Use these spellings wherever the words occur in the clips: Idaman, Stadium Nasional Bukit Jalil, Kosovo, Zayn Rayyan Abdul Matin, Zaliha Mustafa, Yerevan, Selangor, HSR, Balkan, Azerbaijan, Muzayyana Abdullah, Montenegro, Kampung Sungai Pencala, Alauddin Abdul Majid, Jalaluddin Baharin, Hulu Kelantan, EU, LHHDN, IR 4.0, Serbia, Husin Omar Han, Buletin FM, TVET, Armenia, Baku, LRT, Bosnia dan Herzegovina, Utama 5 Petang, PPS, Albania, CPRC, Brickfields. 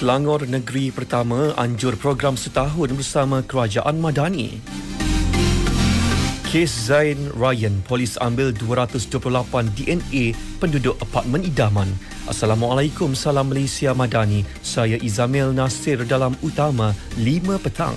Selangor Negeri Pertama anjur program setahun bersama Kerajaan Madani. Kes Zayn Rayyan, polis ambil 228 DNA penduduk apartmen idaman. Assalamualaikum, salam Malaysia Madani. Saya Izzamil Nasir dalam Utama 5 Petang.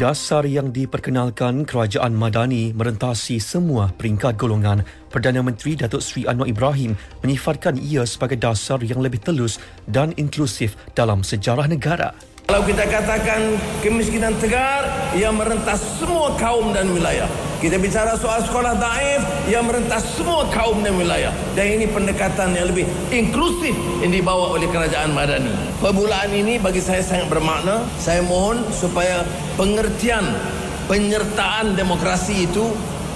Dasar yang diperkenalkan Kerajaan Madani merentasi semua peringkat golongan. Perdana Menteri Datuk Seri Anwar Ibrahim menyifatkan ia sebagai dasar yang lebih telus dan inklusif dalam sejarah negara. Kalau kita katakan kemiskinan tegar yang merentas semua kaum dan wilayah. Kita bicara soal sekolah daif yang merentas semua kaum dan wilayah. Dan ini pendekatan yang lebih inklusif yang dibawa oleh Kerajaan Madani. Permulaan ini bagi saya sangat bermakna. Saya mohon supaya pengertian penyertaan demokrasi itu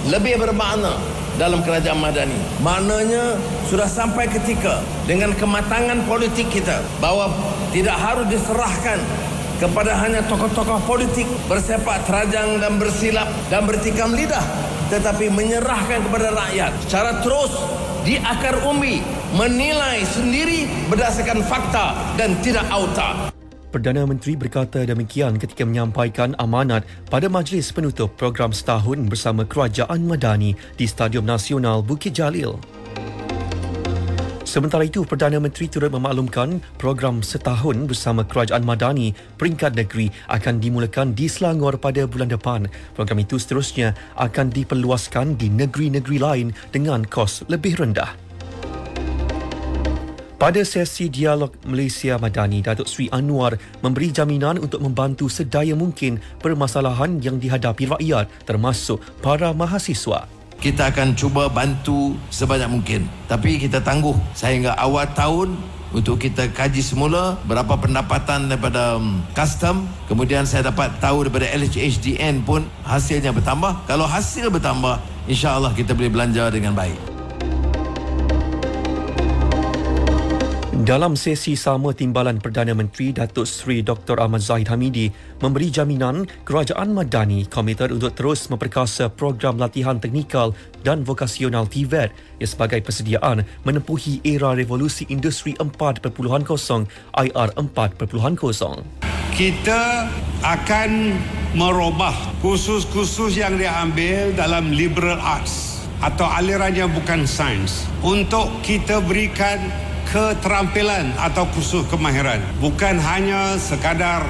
lebih bermakna dalam Kerajaan Madani. Maknanya sudah sampai ketika dengan kematangan politik kita bahawa tidak harus diserahkan kepada hanya tokoh-tokoh politik bersepak terjang dan bersilap dan bertikam lidah, tetapi menyerahkan kepada rakyat secara terus di akar umbi, menilai sendiri berdasarkan fakta dan tidak auta. Perdana Menteri berkata demikian ketika menyampaikan amanat pada majlis penutup program setahun bersama Kerajaan Madani di Stadium Nasional Bukit Jalil. Sementara itu, Perdana Menteri turut memaklumkan program setahun bersama Kerajaan Madani peringkat negeri akan dimulakan di Selangor pada bulan depan. Program itu seterusnya akan diperluaskan di negeri-negeri lain dengan kos lebih rendah. Pada sesi dialog Malaysia Madani, Datuk Seri Anwar memberi jaminan untuk membantu sedaya mungkin permasalahan yang dihadapi rakyat termasuk para mahasiswa. Kita akan cuba bantu sebanyak mungkin. Tapi kita tangguh sehingga awal tahun untuk kita kaji semula berapa pendapatan daripada custom. Kemudian saya dapat tahu daripada LHHDN pun hasilnya bertambah. Kalau hasil bertambah, insya-Allah kita boleh belanja dengan baik. Dalam sesi sama timbalan Perdana Menteri, Datuk Seri Dr. Ahmad Zahid Hamidi memberi jaminan Kerajaan Madani komited untuk terus memperkasa program latihan teknikal dan vokasional TVET yang sebagai persediaan menempuhi era revolusi industri 4.0 IR 4.0. Kita akan merubah kursus-kursus yang diambil dalam liberal arts atau aliran yang bukan sains untuk kita berikan keterampilan atau kursus kemahiran, bukan hanya sekadar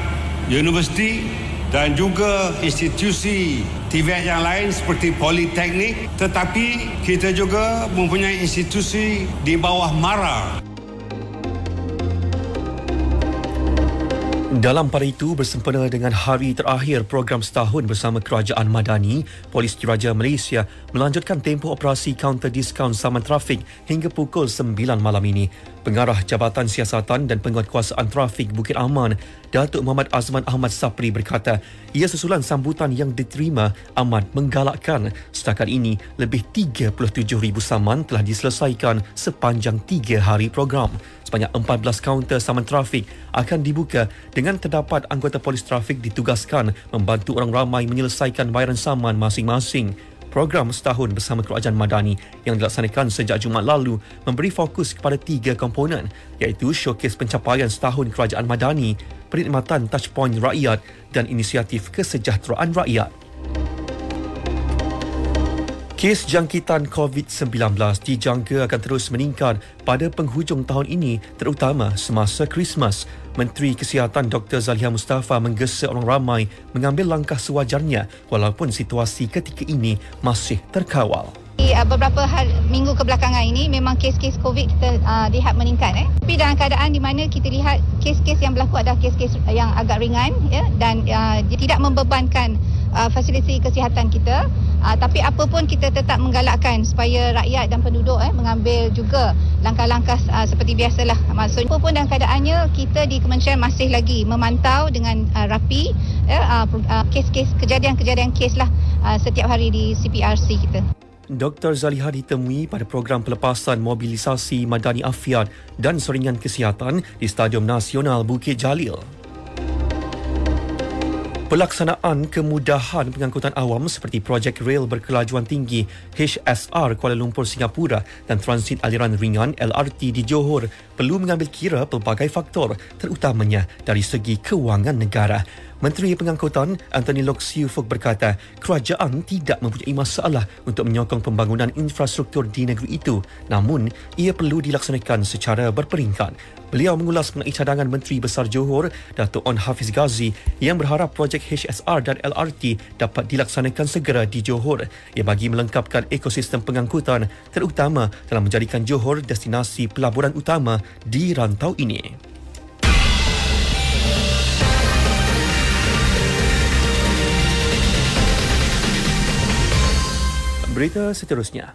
universiti dan juga institusi TVET yang lain seperti politeknik, tetapi kita juga mempunyai institusi di bawah MARA. Dalam pada itu, bersempena dengan hari terakhir program setahun bersama Kerajaan Madani, Polis Diraja Malaysia melanjutkan tempoh operasi kaunter diskaun saman trafik hingga pukul 9 malam ini. Pengarah Jabatan Siasatan dan Penguatkuasaan Trafik Bukit Aman, Datuk Muhammad Azman Ahmad Sapri berkata, ia susulan sambutan yang diterima amat menggalakkan. Setakat ini, lebih 37,000 saman telah diselesaikan sepanjang 3 hari program. Sebanyak 14 kaunter saman trafik akan dibuka dengan terdapat anggota polis trafik ditugaskan membantu orang ramai menyelesaikan bayaran saman masing-masing. Program setahun bersama Kerajaan Madani yang dilaksanakan sejak Jumaat lalu memberi fokus kepada 3 komponen, iaitu showcase pencapaian setahun Kerajaan Madani, perkhidmatan touchpoint rakyat dan inisiatif kesejahteraan rakyat. Kes jangkitan COVID-19 dijangka akan terus meningkat pada penghujung tahun ini, terutama semasa Krismas. Menteri Kesihatan Dr. Zaliha Mustafa menggesa orang ramai mengambil langkah sewajarnya walaupun situasi ketika ini masih terkawal. Beberapa minggu kebelakangan ini memang kes-kes COVID kita lihat meningkat. Tapi dalam keadaan di mana kita lihat kes-kes yang berlaku adalah kes-kes yang agak ringan dan tidak membebankan fasiliti kesihatan kita. Tapi apa pun kita tetap menggalakkan supaya rakyat dan penduduk mengambil juga langkah-langkah seperti biasalah. Maksudnya apa pun dalam keadaannya, kita di Kementerian masih lagi memantau dengan rapi kes-kes, kejadian-kejadian keslah setiap hari di CPRC kita. Dr. Zaliha ditemui pada program pelepasan mobilisasi Madani Afiat dan Seringan Kesihatan di Stadium Nasional Bukit Jalil. Pelaksanaan kemudahan pengangkutan awam seperti projek rel berkelajuan tinggi HSR Kuala Lumpur Singapura dan transit aliran ringan LRT di Johor perlu mengambil kira pelbagai faktor, terutamanya dari segi kewangan negara. Menteri Pengangkutan Anthony Loke Siew Fook berkata kerajaan tidak mempunyai masalah untuk menyokong pembangunan infrastruktur di negeri itu, namun ia perlu dilaksanakan secara berperingkat. Beliau mengulas mengenai cadangan Menteri Besar Johor, Datuk Onn Hafiz Ghazi yang berharap projek HSR dan LRT dapat dilaksanakan segera di Johor. Ia bagi melengkapkan ekosistem pengangkutan terutama dalam menjadikan Johor destinasi pelaburan utama di rantau ini. Berita seterusnya.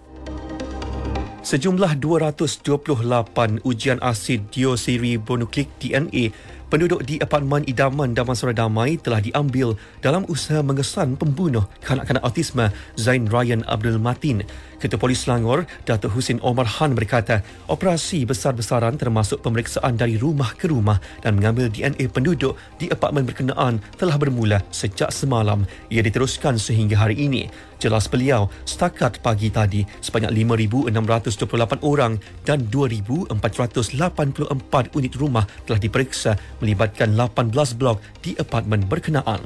Sejumlah 228 ujian asid deoksiribonukleik DNA penduduk di apartmen Idaman Damansara Damai telah diambil dalam usaha mengesan pembunuh kanak-kanak autisma Zayn Rayyan Abdul Matin. Ketua Polis Selangor, Datuk Husin Omar Han berkata, operasi besar-besaran termasuk pemeriksaan dari rumah ke rumah dan mengambil DNA penduduk di apartmen berkenaan telah bermula sejak semalam. Ia diteruskan sehingga hari ini. Jelas beliau, setakat pagi tadi, sebanyak 5,628 orang dan 2,484 unit rumah telah diperiksa melibatkan 18 blok di apartmen berkenaan.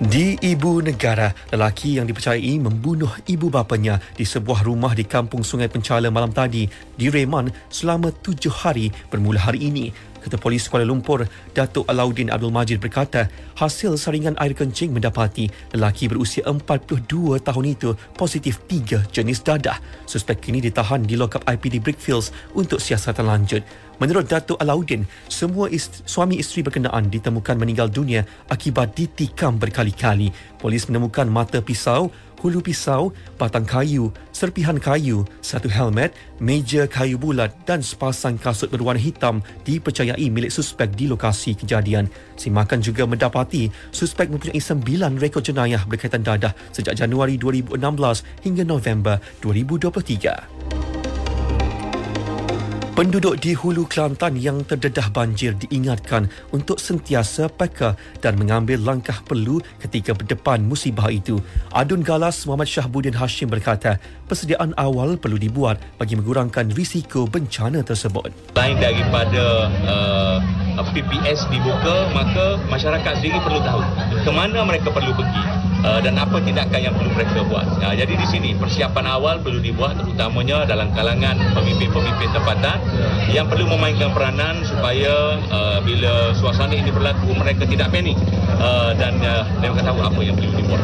Di ibu negara, lelaki yang dipercayai membunuh ibu bapanya di sebuah rumah di Kampung Sungai Pencala malam tadi direman selama 7 hari bermula hari ini. Ketua Polis Kuala Lumpur, Datuk Alauddin Abdul Majid berkata, hasil saringan air kencing mendapati lelaki berusia 42 tahun itu positif 3 jenis dadah. Suspek kini ditahan di lokap IPD Brickfields untuk siasatan lanjut. Menurut Datuk Alauddin, semua suami isteri berkenaan ditemukan meninggal dunia akibat ditikam berkali-kali. Polis menemukan mata pisau, hulu pisau, batang kayu, serpihan kayu, 1 helmet, meja kayu bulat dan sepasang kasut berwarna hitam dipercayai milik suspek di lokasi kejadian. Simakan juga mendapati suspek mempunyai 9 rekod jenayah berkaitan dadah sejak Januari 2016 hingga November 2023. Penduduk di Hulu Kelantan yang terdedah banjir diingatkan untuk sentiasa peka dan mengambil langkah perlu ketika berdepan musibah itu. Adun Galas Muhammad Syahbudin Hashim berkata, persediaan awal perlu dibuat bagi mengurangkan risiko bencana tersebut. Selain daripada PPS dibuka, maka masyarakat sendiri perlu tahu ke mana mereka perlu pergi. Dan apa tindakan yang perlu mereka buat. Jadi di sini persiapan awal perlu dibuat terutamanya dalam kalangan pemimpin-pemimpin tempatan yang perlu memainkan peranan supaya bila suasana ini berlaku mereka tidak panik dan mereka tahu apa yang perlu dibuat.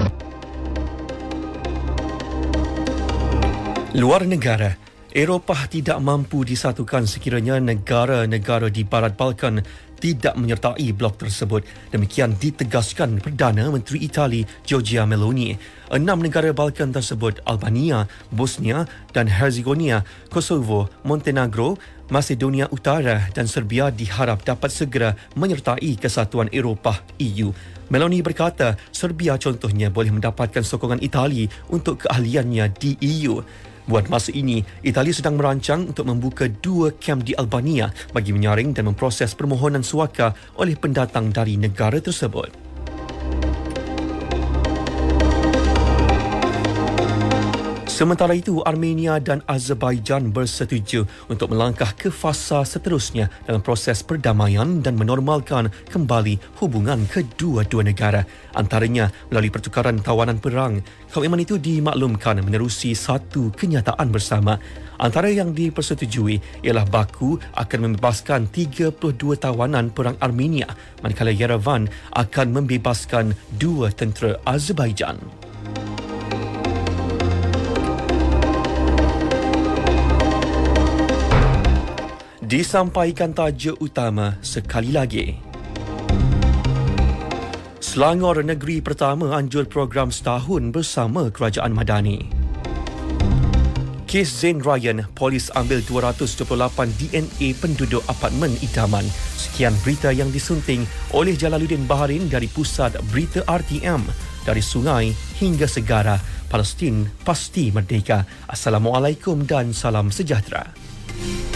Luar negara, Eropah tidak mampu disatukan sekiranya negara-negara di Barat Balkan tidak menyertai blok tersebut. Demikian ditegaskan Perdana Menteri Itali Giorgia Meloni. 6 negara Balkan tersebut, Albania, Bosnia dan Herzegovina, Kosovo, Montenegro, Macedonia Utara dan Serbia diharap dapat segera menyertai kesatuan Eropah EU. Meloni berkata Serbia contohnya boleh mendapatkan sokongan Itali untuk keahliannya di EU. Buat masa ini, Itali sedang merancang untuk membuka 2 kem di Albania bagi menyaring dan memproses permohonan suaka oleh pendatang dari negara tersebut. Sementara itu, Armenia dan Azerbaijan bersetuju untuk melangkah ke fasa seterusnya dalam proses perdamaian dan menormalkan kembali hubungan kedua-dua negara, antaranya melalui pertukaran tawanan perang. Komitmen itu dimaklumkan menerusi satu kenyataan bersama. Antara yang dipersetujui ialah Baku akan membebaskan 32 tawanan perang Armenia, manakala Yerevan akan membebaskan 2 tentera Azerbaijan. Disampaikan tajuk utama sekali lagi. Selangor negeri pertama anjur program setahun bersama Kerajaan Madani. Kes Zayn Rayyan, polis ambil 228 DNA penduduk apartmen Idaman. Sekian berita yang disunting oleh Jalaluddin Baharin dari Pusat Berita RTM. Dari sungai hingga segara, Palestin pasti merdeka. Assalamualaikum dan salam sejahtera.